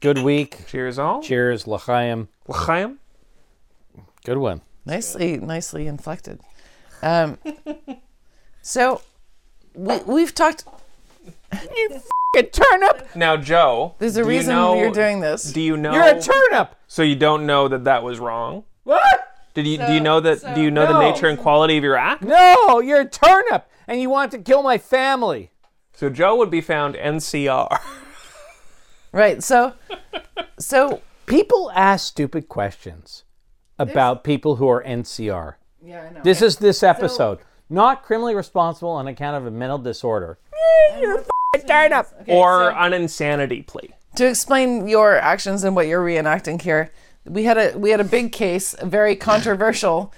Good week. Cheers all. Cheers. L'chaim. L'chaim. Good one. Nicely inflected. So we've talked. You f***ing turnip. Now, Joe. There's a reason you're doing this. Do you know? You're a turnip. So you don't know that was wrong. What? Do you know the nature and quality of your act? No, you're a turnip, and you want to kill my family. So Joe would be found NCR. Right. So people ask stupid questions about people who are NCR. Yeah, I know. This is this episode. So, not criminally responsible on account of a mental disorder. You're a turnip. Okay, or an insanity plea. To explain your actions and what you're reenacting here, we had a big case, a very controversial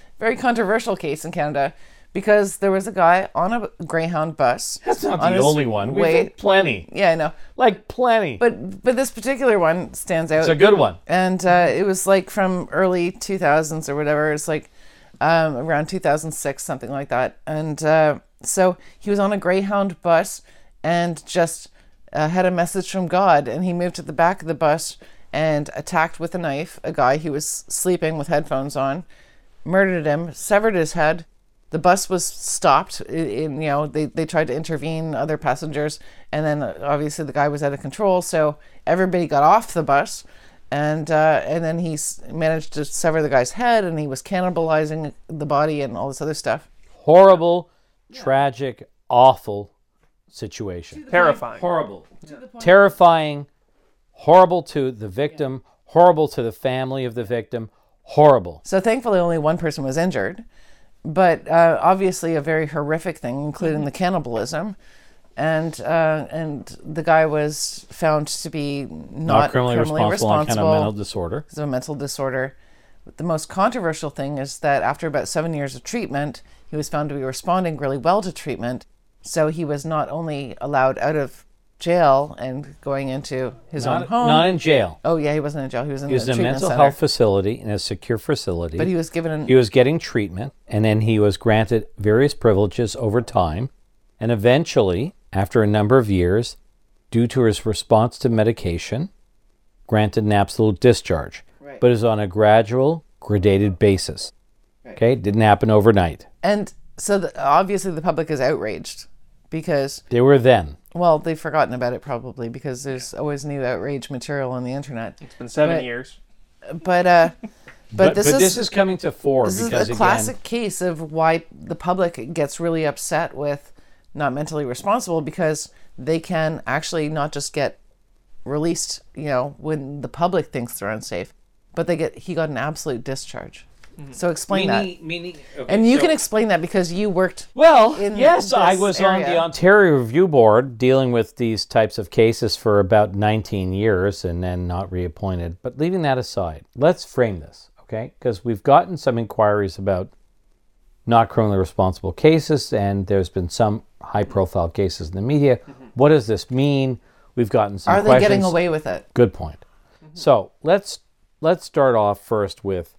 case in Canada, because there was a guy on a Greyhound bus. That's not the only one. We've had plenty. Yeah, I know. Like plenty. But this particular one stands out. It's a good one. And it was like from early 2000s or whatever. It's like around 2006, something like that. And so he was on a Greyhound bus and just had a message from God, and he moved to the back of the bus and attacked with a knife a guy who was sleeping with headphones on, murdered him, severed his head. The bus was stopped. They tried to intervene, other passengers, and then obviously the guy was out of control, so everybody got off the bus, and then he managed to sever the guy's head, and he was cannibalizing the body and all this other stuff. Horrible, tragic, awful situation. Terrifying. Horrible. Terrifying. Horrible to the victim, horrible to the family of the victim, horrible. So thankfully only one person was injured, but obviously a very horrific thing, including the cannibalism. And the guy was found to be not criminally responsible on account of mental disorder. It's a mental disorder. The most controversial thing is that after about 7 years of treatment, he was found to be responding really well to treatment. So he was not only allowed out of jail and going into his own home. Not in jail. Oh yeah, he wasn't in jail. He was in a mental health facility, in a secure facility. But he was he was getting treatment, and then he was granted various privileges over time, and eventually, after a number of years, due to his response to medication, granted an absolute discharge. Right. But it was on a gradual, gradated basis. Right. Okay, it didn't happen overnight. And so obviously the public is outraged because they were then. Well, they've forgotten about it probably because there's always new outrage material on the internet. It's been 7 years. But this is coming to fore. This is a classic case of why the public gets really upset with not mentally responsible, because they can actually not just get released, when the public thinks they're unsafe, but he got an absolute discharge. So explain that. Okay, and you can explain that because you worked. Well, yes, I was on the Ontario Review Board dealing with these types of cases for about 19 years and then not reappointed. But leaving that aside, let's frame this, okay? Because we've gotten some inquiries about not criminally responsible cases, and there's been some high-profile cases in the media. Mm-hmm. What does this mean? We've gotten some questions. Are they getting away with it? Good point. Mm-hmm. So let's start off first with,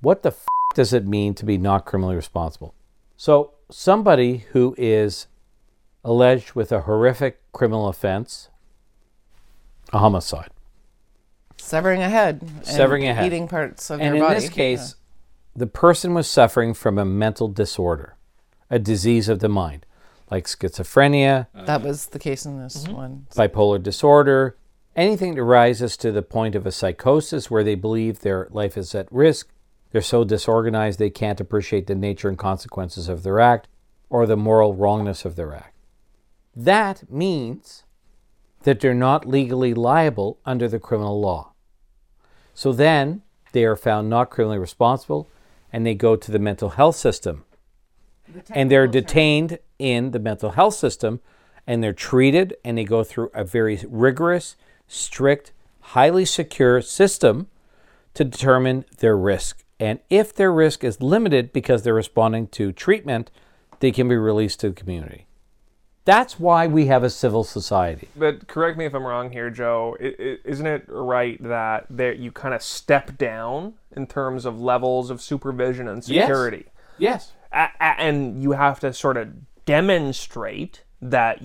what the f*** does it mean to be not criminally responsible? So somebody who is alleged with a horrific criminal offense, a homicide. Severing a head. Eating parts of their body. And in this case, the person was suffering from a mental disorder, a disease of the mind, like schizophrenia. That was the case in this one. Bipolar disorder. Anything that rises to the point of a psychosis where they believe their life is at risk. They're so disorganized they can't appreciate the nature and consequences of their act or the moral wrongness of their act. That means that they're not legally liable under the criminal law. So then they are found not criminally responsible, and they go to the mental health system. And they're detained in the mental health system, and they're treated, and they go through a very rigorous, strict, highly secure system to determine their risk. And if their risk is limited because they're responding to treatment, they can be released to the community. That's why we have a civil society. But correct me if I'm wrong here, Joe. Isn't it right that you kind of step down in terms of levels of supervision and security? Yes. And you have to sort of demonstrate that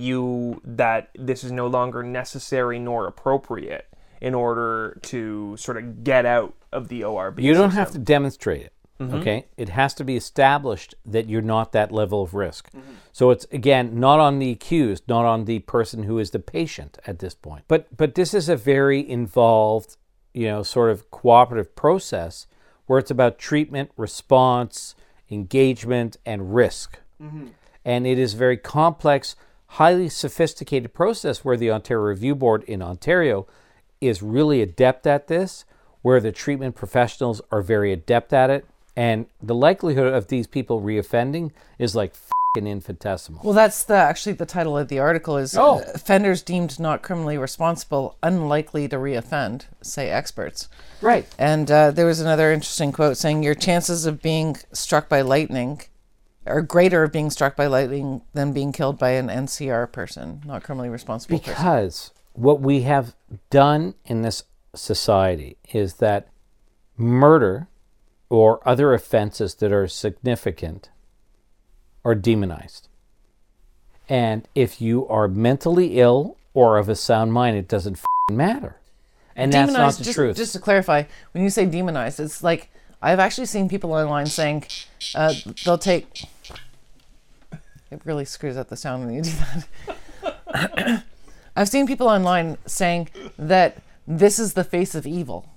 this is no longer necessary nor appropriate. in order to sort of get out of the ORB system. You don't have to demonstrate it. Mm-hmm. Okay, it has to be established that you're not that level of risk. Mm-hmm. So it's, again, not on the accused, not on the person who is the patient at this point. But this is a very involved, you know, sort of cooperative process where it's about treatment, response, engagement, and risk. Mm-hmm. And it is a very complex, highly sophisticated process where the Ontario Review Board in Ontario is really adept at this, where the treatment professionals are very adept at it. And the likelihood of these people reoffending is like f***ing infinitesimal. Well, that's actually the title of the article is Offenders Deemed Not Criminally Responsible Unlikely to Reoffend, say experts. Right. And there was another interesting quote saying, your chances of being struck by lightning are greater of being struck by lightning than being killed by an NCR person, not criminally responsible person. Because what we have done in this society is that murder or other offenses that are significant are demonized. And if you are mentally ill or of a sound mind, it doesn't matter. And demonized, that's not the truth. Just to clarify, when you say demonized, it's like, I've actually seen people online saying they'll take... It really screws up the sound when you do that. I've seen people online saying that this is the face of evil,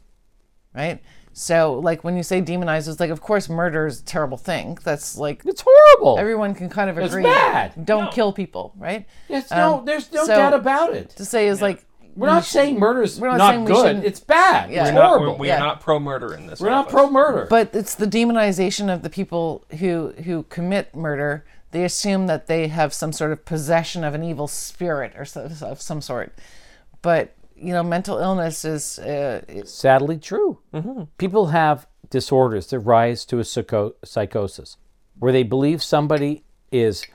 right? So, like, when you say demonized, it's like, of course, murder is a terrible thing. That's like... It's horrible. Everyone can kind of agree. It's bad. Don't kill people, right? Yes, there's no doubt about it. To say is like... We're not saying murder's not good. It's bad. Yeah. It's horrible. We're not pro-murder in this. We're not pro-murder. But it's the demonization of the people who commit murder. They assume that they have some sort of possession of an evil spirit or of some sort. But... You know, mental illness is... sadly true. Mm-hmm. People have disorders that rise to a psychosis where they believe somebody is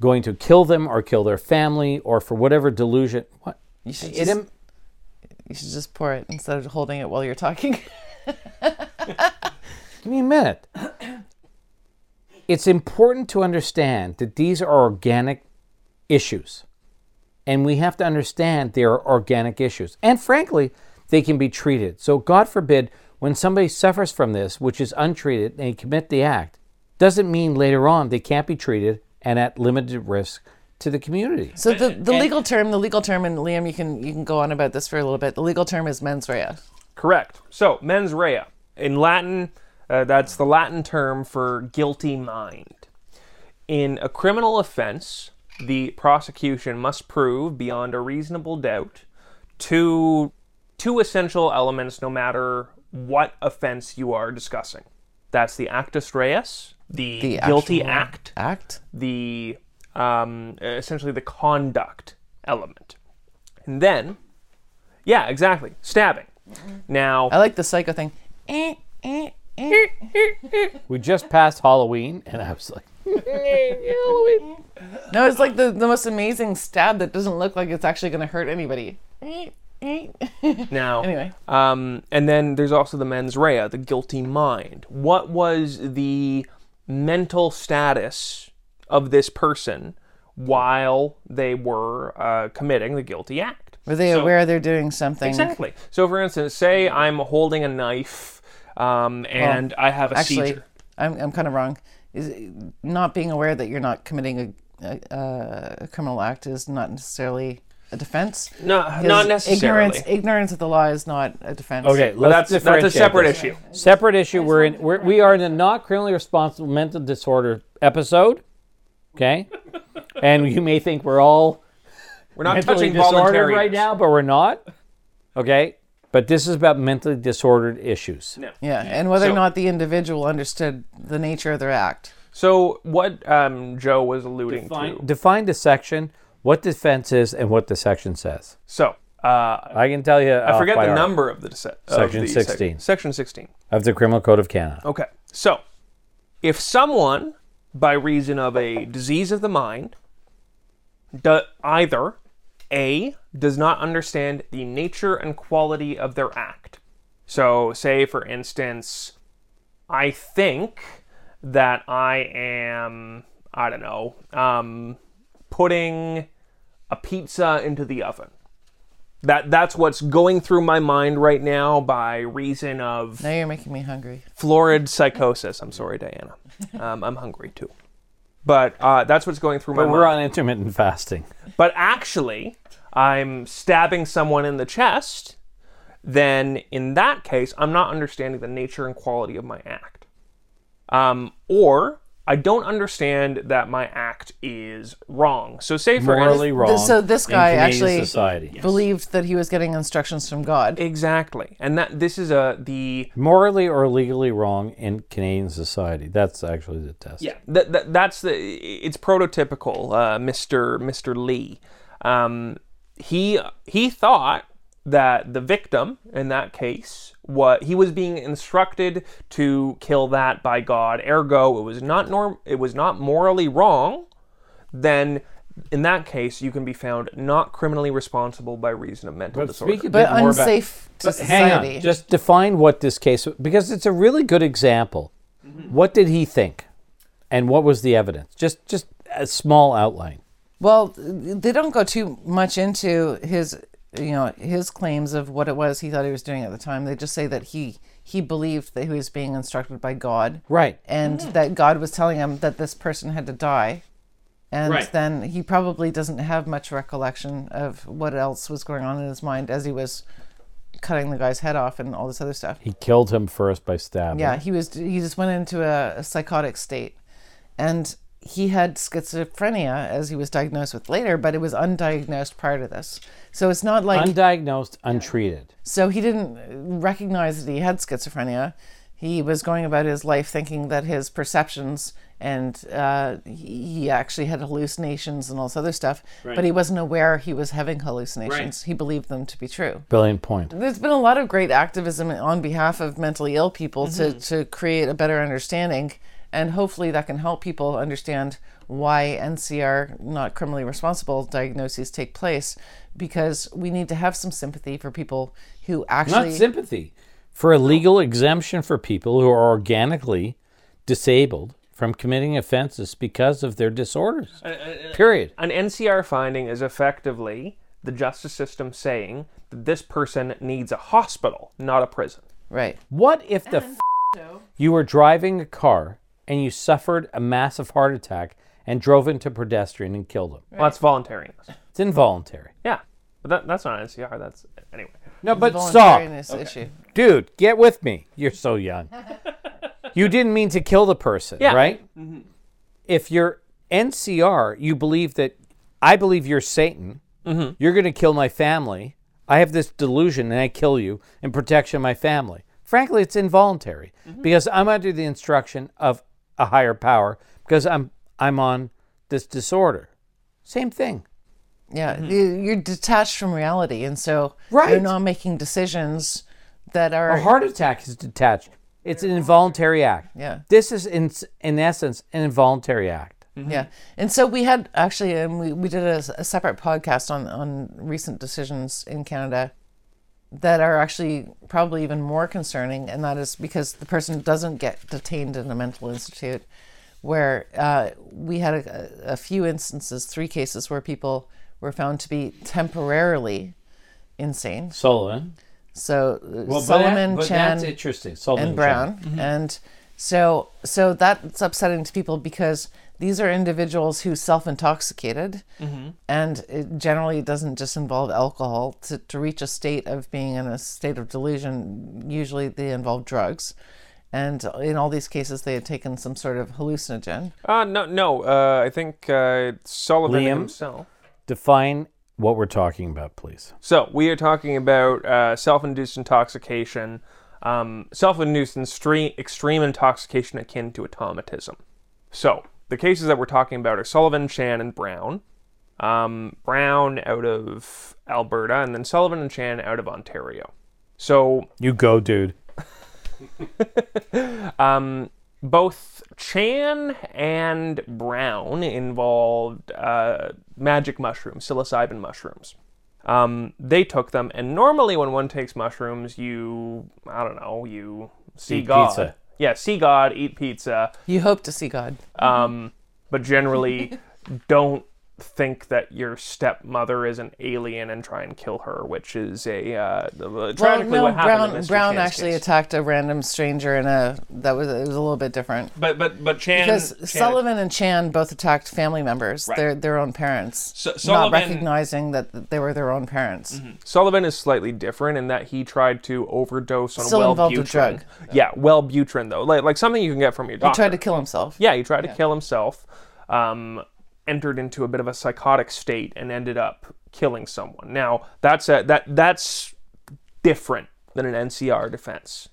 going to kill them or kill their family or for whatever delusion. What? You should just pour it instead of holding it while you're talking. Give me a minute. It's important to understand that these are organic issues. And we have to understand they are organic issues. And frankly, they can be treated. So God forbid, when somebody suffers from this, which is untreated, and they commit the act, doesn't mean later on they can't be treated and at limited risk to the community. So the legal term, and Liam, you can go on about this for a little bit. The legal term is mens rea. Correct. So mens rea. In Latin, that's the Latin term for guilty mind. In a criminal offense, the prosecution must prove beyond a reasonable doubt two essential elements no matter what offense you are discussing. That's the actus reus, the guilty act, the essentially the conduct element. And then, yeah, exactly, stabbing. Mm-hmm. Now... I like the psycho thing. We just passed Halloween, and I was like... No, it's like the most amazing stab that doesn't look like it's actually going to hurt anybody. Now, anyway. And then there's also the mens rea, the guilty mind. What was the mental status of this person while they were committing the guilty act? Were they aware they're doing something? Exactly. So, for instance, say I'm holding a knife and I have a seizure. I'm kind of wrong. Is not being aware that you're not committing a criminal act is not necessarily a defense. No, not necessarily. Ignorance of the law is not a defense. Okay, that's a separate issue. Separate issue. We are in a not criminally responsible mental disorder episode. Okay, and you may think we're not touching disordered right now, but we're not. Okay. But this is about mentally disordered issues. No. Yeah, and whether or not the individual understood the nature of their act. So what Joe was alluding to. Define the section, what defense is, and what the section says. So I can tell you. I forget the number of the section. Section 16 of the Criminal Code of Canada. Okay. So if someone, by reason of a disease of the mind, either A, does not understand the nature and quality of their act. So, say, for instance, I think that I am, I don't know, putting a pizza into the oven. That's what's going through my mind right now by reason of... Now you're making me hungry. Florid psychosis. I'm sorry, Diana. I'm hungry too. But that's what's going through my mind. But we're on intermittent fasting. But actually, I'm stabbing someone in the chest. Then in that case, I'm not understanding the nature and quality of my act. Or I don't understand that my act is wrong. So say for morally wrong. So this guy actually believed that he was getting instructions from God. Exactly. And that this is the morally or legally wrong in Canadian society. That's actually the test. Yeah. That's prototypical Mr. Lee. He thought that the victim in that case, he was being instructed to kill that by God. Ergo, it was not morally wrong. Then, in that case, you can be found not criminally responsible by reason of mental disorder. But unsafe to society. Hang on. Just define what this case, because it's a really good example. Mm-hmm. What did he think, and what was the evidence? Just a small outline. Well, they don't go too much into his claims of what it was he thought he was doing at the time. They just say that he believed that he was being instructed by God. Right. And that God was telling him that this person had to die. And then he probably doesn't have much recollection of what else was going on in his mind as he was cutting the guy's head off and all this other stuff. He killed him first by stabbing. Yeah, he just went into a psychotic state. And he had schizophrenia, as he was diagnosed with later, but it was undiagnosed prior to this. So it's not like... Undiagnosed, untreated. So he didn't recognize that he had schizophrenia. He was going about his life thinking that his perceptions and he actually had hallucinations and all this other stuff, but he wasn't aware he was having hallucinations. Right. He believed them to be true. Brilliant point. There's been a lot of great activism on behalf of mentally ill people to create a better understanding. And hopefully that can help people understand why NCR, not criminally responsible, diagnoses take place, because we need to have some sympathy for people who actually... Not sympathy. For a legal exemption for people who are organically disabled from committing offenses because of their disorders. Period. An NCR finding is effectively the justice system saying that this person needs a hospital, not a prison. Right. What if you were driving a car and you suffered a massive heart attack and drove into a pedestrian and killed him? Well, that's voluntariness. It's involuntary. Yeah. But that's not NCR. That's... Anyway. No, but stop. Issue. Dude, get with me. You're so young. You didn't mean to kill the person, right? Mm-hmm. If you're NCR, you believe that... I believe you're Satan. Mm-hmm. You're going to kill my family. I have this delusion and I kill you in protection of my family. Frankly, it's involuntary because I'm under the instruction of a higher power because I'm on this disorder. Same thing. Yeah, you're detached from reality, and so you're not making decisions that are... A heart attack is detached. It's an involuntary act. Yeah. This is, in essence, an involuntary act. Mm-hmm. Yeah, and so we had, actually, and we did a separate podcast on recent decisions in Canada that are actually probably even more concerning, and that is because the person doesn't get detained in a mental institute, where we had a few instances, 3 cases, where people were found to be temporarily insane. Sullivan. So Solomon, but Chan, that's interesting. Sullivan and Brown. Chan. Mm-hmm. And so that's upsetting to people because these are individuals who self-intoxicated, and it generally doesn't just involve alcohol. To reach a state of being in a state of delusion, usually they involve drugs. And in all these cases, they had taken some sort of hallucinogen. I think Sullivan himself. Define what we're talking about, please. So we are talking about self-induced intoxication, self-induced extreme intoxication akin to automatism. So... The cases that we're talking about are Sullivan, Chan, and Brown. Brown out of Alberta, and then Sullivan and Chan out of Ontario. So... You go, dude. Both Chan and Brown involved magic mushrooms, psilocybin mushrooms. They took them, and normally when one takes mushrooms, you see God. Pizza. Yeah, see God, eat pizza. You hope to see God. But generally don't think that your stepmother is an alien and try and kill her, which is a tragically what happened. Brown actually attacked a random stranger in it was a little bit different. But Chan, because Chan, Sullivan and Chan both attacked family members, right, their own parents, Sullivan, not recognizing that they were their own parents. Mm-hmm. Sullivan is slightly different in that he tried to overdose on Wellbutrin. Yeah, Wellbutrin though, like something you can get from your doctor. He tried to kill himself. Yeah, he tried to kill himself. Entered into a bit of a psychotic state and ended up killing someone. Now, that's different than an NCR defense.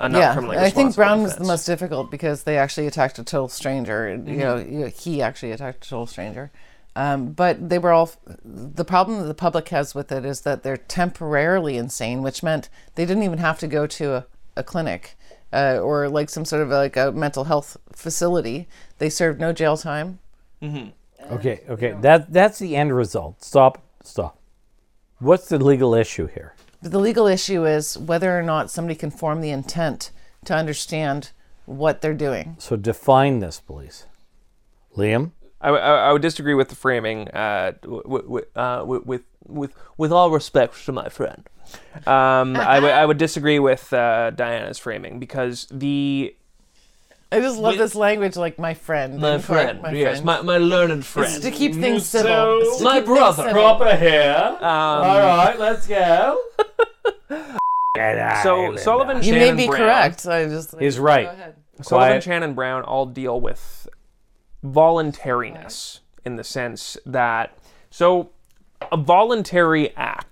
I think Brown was the most difficult because they actually attacked a total stranger. Mm-hmm. You know, he actually attacked a total stranger. But they were all... The problem that the public has with it is that they're temporarily insane, which meant they didn't even have to go to a clinic. Or like some sort of a mental health facility. They served no jail time. Mm-hmm. Okay. Yeah. That's the end result. Stop. What's the legal issue here? The legal issue is whether or not somebody can form the intent to understand what they're doing. So define this, please. Liam? I would disagree with the framing. With all respect to my friend, I would disagree with Diana's framing because I just love this language, like my friend. My learned friend. It's to keep things civil. So my brother. Proper hair. All right, let's go. So Sullivan, Chan, you may be correct. He's right. Go ahead. Sullivan, Chan, and Brown all deal with voluntariness in the sense that a voluntary act.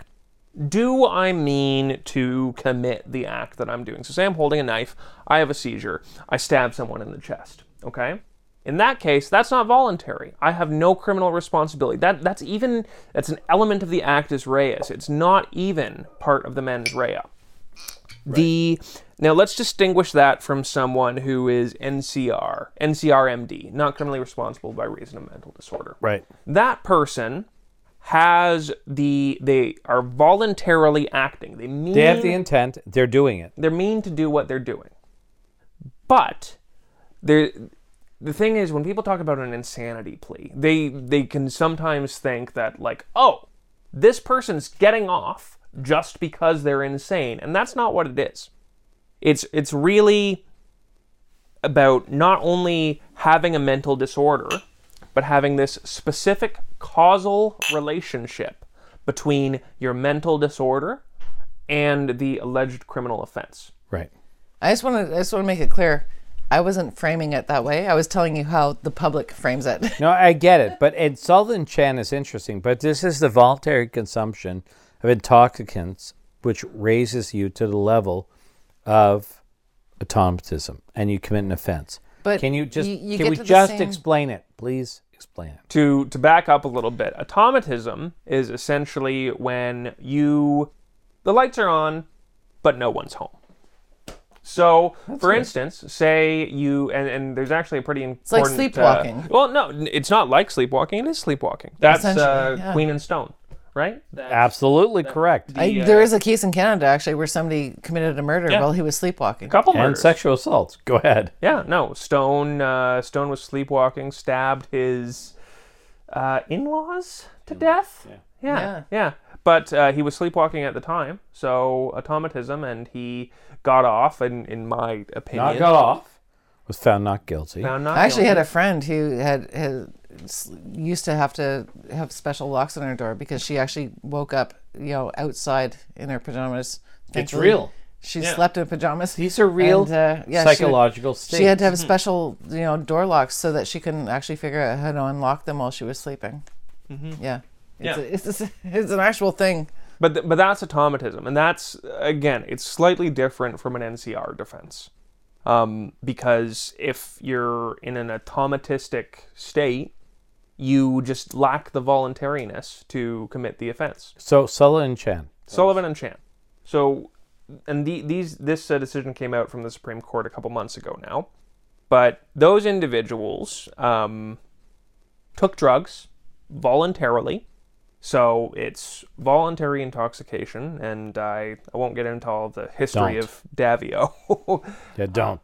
Do I mean to commit the act that I'm doing? So say I'm holding a knife, I have a seizure, I stab someone in the chest, okay? In that case, that's not voluntary. I have no criminal responsibility. That's an element of the actus reus. It's not even part of the mens rea. Right. Now let's distinguish that from someone who is NCRMD, not criminally responsible by reason of mental disorder. Right. That person they are voluntarily acting. They have the intent. They're doing it. They're mean to do what they're doing. But the thing is, when people talk about an insanity plea, they can sometimes think that this person's getting off just because they're insane, and that's not what it is. It's really about not only having a mental disorder, but having this specific causal relationship between your mental disorder and the alleged criminal offense. Right. I just want to make it clear. I wasn't framing it that way. I was telling you how the public frames it. No, I get it. But Ed Sullivan Chan is interesting. But this is the voluntary consumption of intoxicants, which raises you to the level of automatism, and you commit an offense. But can you just explain it, please? Explain it. To back up a little bit, automatism is essentially when the lights are on, but no one's home. So, instance, say you, and there's actually a pretty important... It's like sleepwalking. Well, no, it's not like sleepwalking. It is sleepwalking. That's Queen and Stone, right? Absolutely correct. There is a case in Canada, actually, where somebody committed a murder while he was sleepwalking. And sexual assaults. Go ahead. Yeah, no, Stone was sleepwalking, stabbed his in-laws to death. Yeah. But he was sleepwalking at the time, so automatism, and he got off, and in my opinion... Not got off. Was found not guilty. I actually had a friend who had used to have special locks on her door because she actually woke up, outside in her pajamas. Thankfully, it's real. She slept in pajamas. These are real psychological states. She had to have special, door locks so that she couldn't actually figure out how to unlock them while she was sleeping. Mm-hmm. Yeah. It's an actual thing. But that's automatism. And that's, again, it's slightly different from an NCR defense. Because if you're in an automatistic state, you just lack the voluntariness to commit the offense. So Sullivan and Chan. So, and this decision came out from the Supreme Court a couple months ago now. But those individuals took drugs voluntarily. So it's voluntary intoxication, and I won't get into all the history of Daviault. That's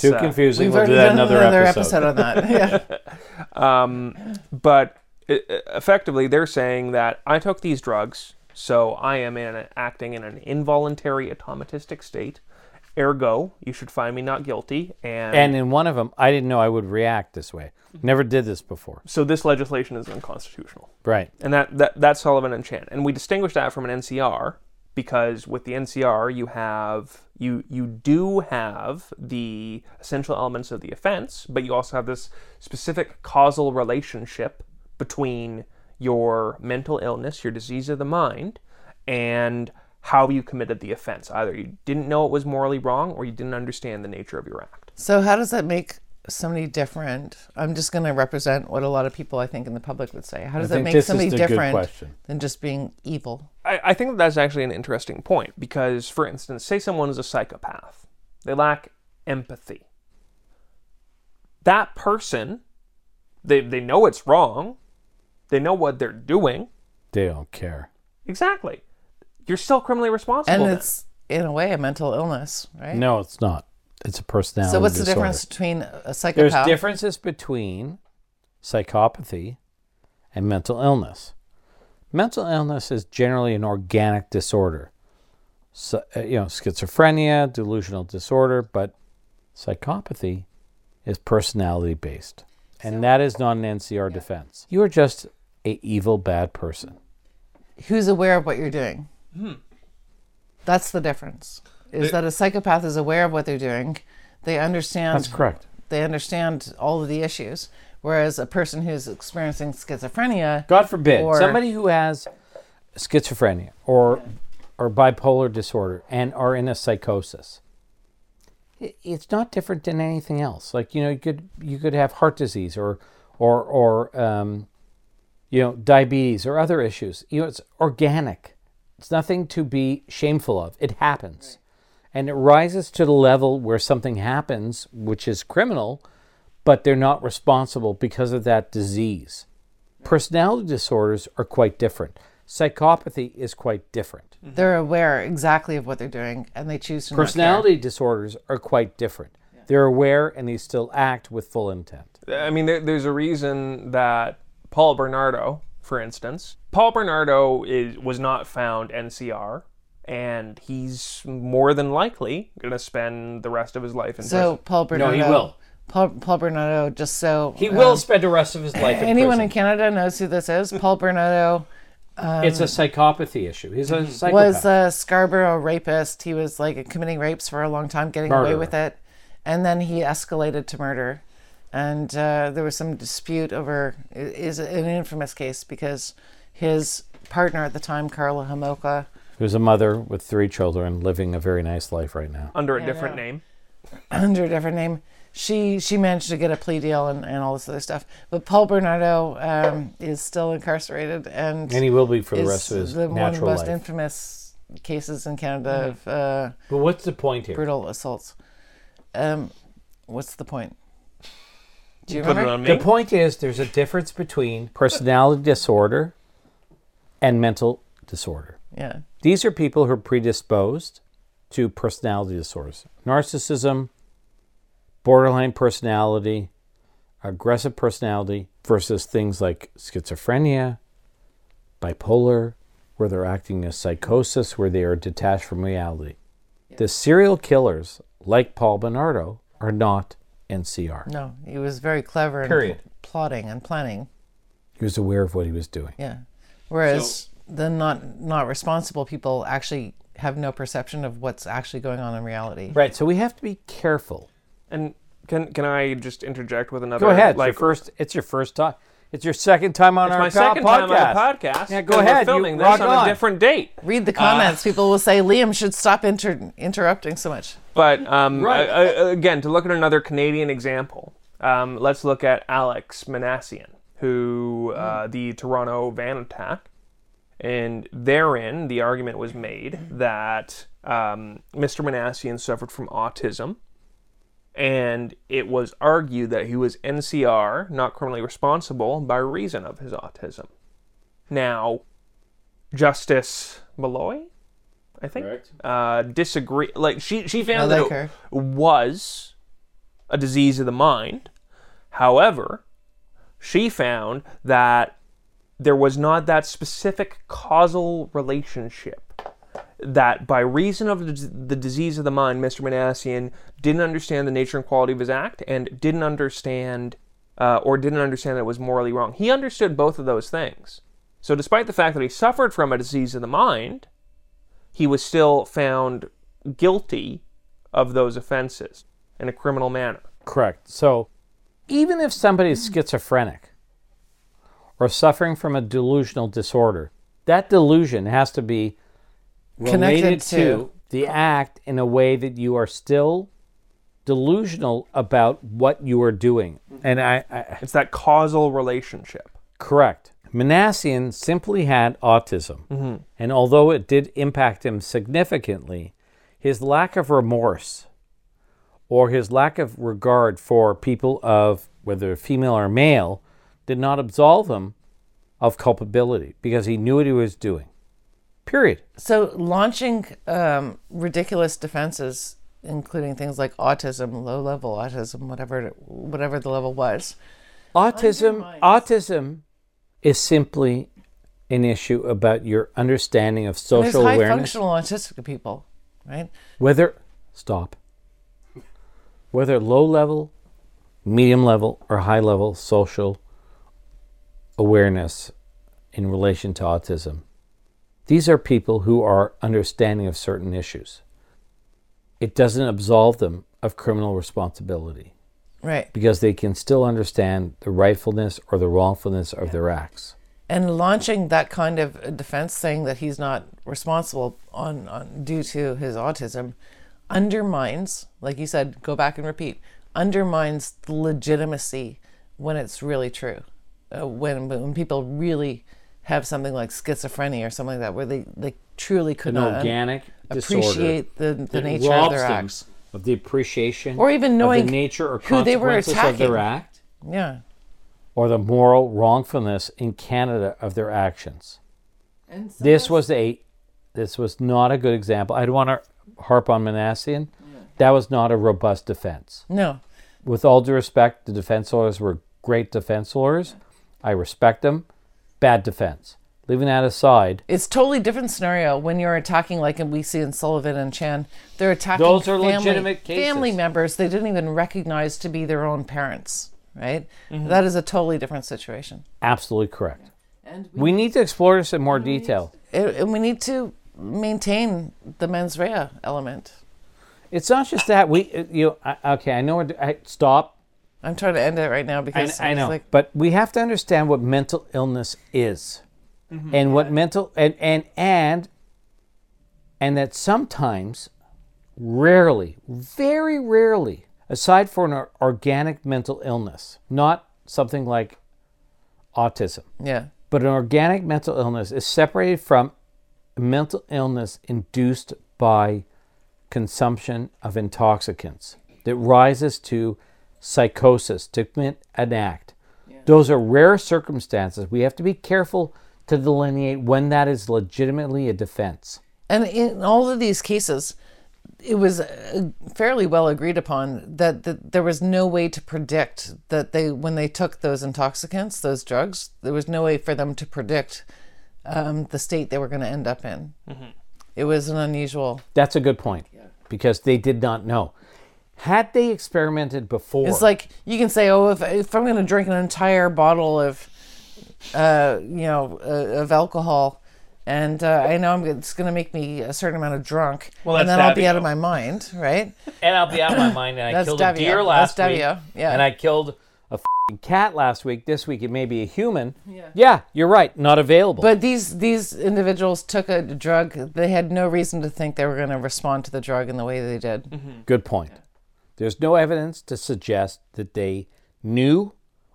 too confusing. We'll do another episode on that. Yeah. But effectively, they're saying that I took these drugs, so I am acting in an involuntary automatistic state. Ergo, you should find me not guilty. And in one of them, I didn't know I would react this way. Never did this before. So this legislation is unconstitutional. Right. And that's Sullivan and Chan. And we distinguish that from an NCR because with the NCR, you do have the essential elements of the offense, but you also have this specific causal relationship between your mental illness, your disease of the mind, and how you committed the offense. Either you didn't know it was morally wrong or you didn't understand the nature of your act. So how does that make somebody different? I'm just going to represent what a lot of people I think in the public would say. How does that make somebody different than just being evil? I think that's actually an interesting point because, for instance, say someone is a psychopath. They lack empathy. That person, they know it's wrong. They know what they're doing. They don't care. Exactly. You're still criminally responsible. And it's, in a way, a mental illness, right? No, it's not. It's a personality disorder. So what's the difference between a psychopath? There's differences between psychopathy and mental illness. Mental illness is generally an organic disorder. So, schizophrenia, delusional disorder, but psychopathy is personality-based. And that is not an NCR defense. You are just an evil, bad person. Who's aware of what you're doing? That's the difference, is that a psychopath is aware of what they're doing. They understand. That's correct. They understand all of the issues, whereas a person who's experiencing schizophrenia... God forbid. Somebody who has schizophrenia or bipolar disorder and are in a psychosis. It's not different than anything else. Like, you could have heart disease or diabetes or other issues. It's organic. It's nothing to be shameful of. It happens. Right. And it rises to the level where something happens, which is criminal, but they're not responsible because of that disease. Right. Personality disorders are quite different. Psychopathy is quite different. Mm-hmm. They're aware exactly of what they're doing, and they choose to not care. Personality disorders are quite different. Yeah. They're aware, and they still act with full intent. I mean, there's a reason that Paul Bernardo... For instance, Paul Bernardo was not found NCR, and he's more than likely going to spend the rest of his life in prison. So Paul Bernardo... No, he will. Paul Bernardo, just so... He will spend the rest of his life in prison. Anyone in Canada knows who this is. Paul Bernardo... it's a psychopathy issue. He's a psychopath. Was a Scarborough rapist. He was committing rapes for a long time, getting away with it. And then he escalated to murder. And there was some dispute over, is an infamous case because his partner at the time, Carla Homolka, who's a mother with 3 children, living a very nice life right now. Under a different name. She managed to get a plea deal and all this other stuff. But Paul Bernardo is still incarcerated. And he will be for the rest of his natural life. One of the most infamous cases in Canada of but what's the point here? Brutal assaults. What's the point? Do you remember? The point is there's a difference between personality disorder and mental disorder. Yeah. These are people who are predisposed to personality disorders. Narcissism, borderline personality, aggressive personality versus things like schizophrenia, bipolar, where they're acting as psychosis, where they are detached from reality. Yeah. The serial killers, like Paul Bernardo, are not NCR. No, he was very clever in plotting and planning. He was aware of what he was doing. Yeah. Whereas the not responsible people actually have no perception of what's actually going on in reality. Right. So we have to be careful. And can I just interject with another? Go ahead. It's your first time. It's your second time on our podcast. It's my second time on the podcast. Yeah, go ahead. We're filming this on a different date. Read the comments. People will say, Liam should stop interrupting so much. But right. Again, to look at another Canadian example, let's look at Alek Minassian, who the Toronto van attack. And therein, the argument was made that Mr. Minassian suffered from autism. And it was argued that he was NCR, not criminally responsible, by reason of his autism. Now, Justice Molloy, I think, disagreed. She found that it was a disease of the mind. However, she found that there was not that specific causal relationship, that by reason of the disease of the mind, Mr. Minassian didn't understand the nature and quality of his act and didn't understand that it was morally wrong. He understood both of those things. So despite the fact that he suffered from a disease of the mind, he was still found guilty of those offenses in a criminal manner. Correct. So even if somebody is schizophrenic or suffering from a delusional disorder, that delusion has to be related to the act in a way that you are still delusional about what you are doing. And it's that causal relationship. Correct. Minassian simply had autism. Mm-hmm. And although it did impact him significantly, his lack of remorse or his lack of regard for people of whether female or male did not absolve him of culpability because he knew what he was doing. Period. So launching ridiculous defenses, including things like autism, low-level autism, whatever the level was. Autism is simply an issue about your understanding of social awareness. There's high-functional autistic people, right? Whether low-level, medium-level, or high-level social awareness in relation to autism. These are people who are understanding of certain issues. It doesn't absolve them of criminal responsibility. Right. Because they can still understand the rightfulness or the wrongfulness of their acts. And launching that kind of defense saying that he's not responsible due to his autism undermines, like you said, go back and repeat, undermines the legitimacy when it's really true. When people really have something like schizophrenia or something like that, where they truly could not appreciate the nature of their acts. Of the appreciation or even knowing of the nature or consequences of their act. Yeah. Or the moral wrongfulness in Canada of their actions. And so this was not a good example. I don't want to harp on Minassian. Yeah. That was not a robust defense. No. With all due respect, the defense lawyers were great defense lawyers. I respect them. Bad defense. Leaving that aside, it's totally different scenario when you're attacking, like we see in Sullivan and Chan. They're attacking those are legitimate cases. Family members they didn't even recognize to be their own parents, right? Mm-hmm. That is a totally different situation. Absolutely correct. Yeah. And we need to explore this in more detail. And we need to maintain the mens rea element. It's not just that I know. Stop. I'm trying to end it right now because I know, but we have to understand what mental illness is, mm-hmm, and what mental and that sometimes, rarely, very rarely, aside from an organic mental illness, not something like autism, yeah, but an organic mental illness is separated from a mental illness induced by consumption of intoxicants that rises to psychosis, to commit an act. Yeah. Those are rare circumstances. We have to be careful to delineate when that is legitimately a defense. And in all of these cases, it was fairly well agreed upon that there was no way to predict that when they took those intoxicants, those drugs, there was no way for them to predict the state they were going to end up in. Mm-hmm. It was an unusual... That's a good point, because they did not know. Had they experimented before... It's like, you can say, if I'm going to drink an entire bottle of alcohol, and I know it's going to make me a certain amount of drunk, and then I'll be out of my mind, right? And I'll be out of my mind, and I killed a deer last week, yeah. And I killed a cat last week. This week, it may be a human. Yeah, you're right, not available. But these individuals took a drug. They had no reason to think they were going to respond to the drug in the way they did. Mm-hmm. Good point. Yeah. There's no evidence to suggest that they knew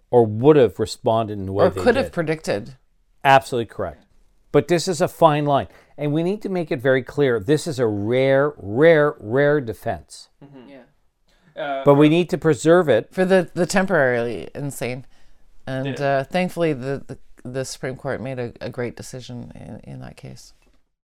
or would have responded in the way they did. Or could have predicted. Absolutely correct. But this is a fine line. And we need to make it very clear, this is a rare, rare, rare defense. Mm-hmm. Yeah. But we need to preserve it. For the temporarily insane. And thankfully, the Supreme Court made a great decision in that case.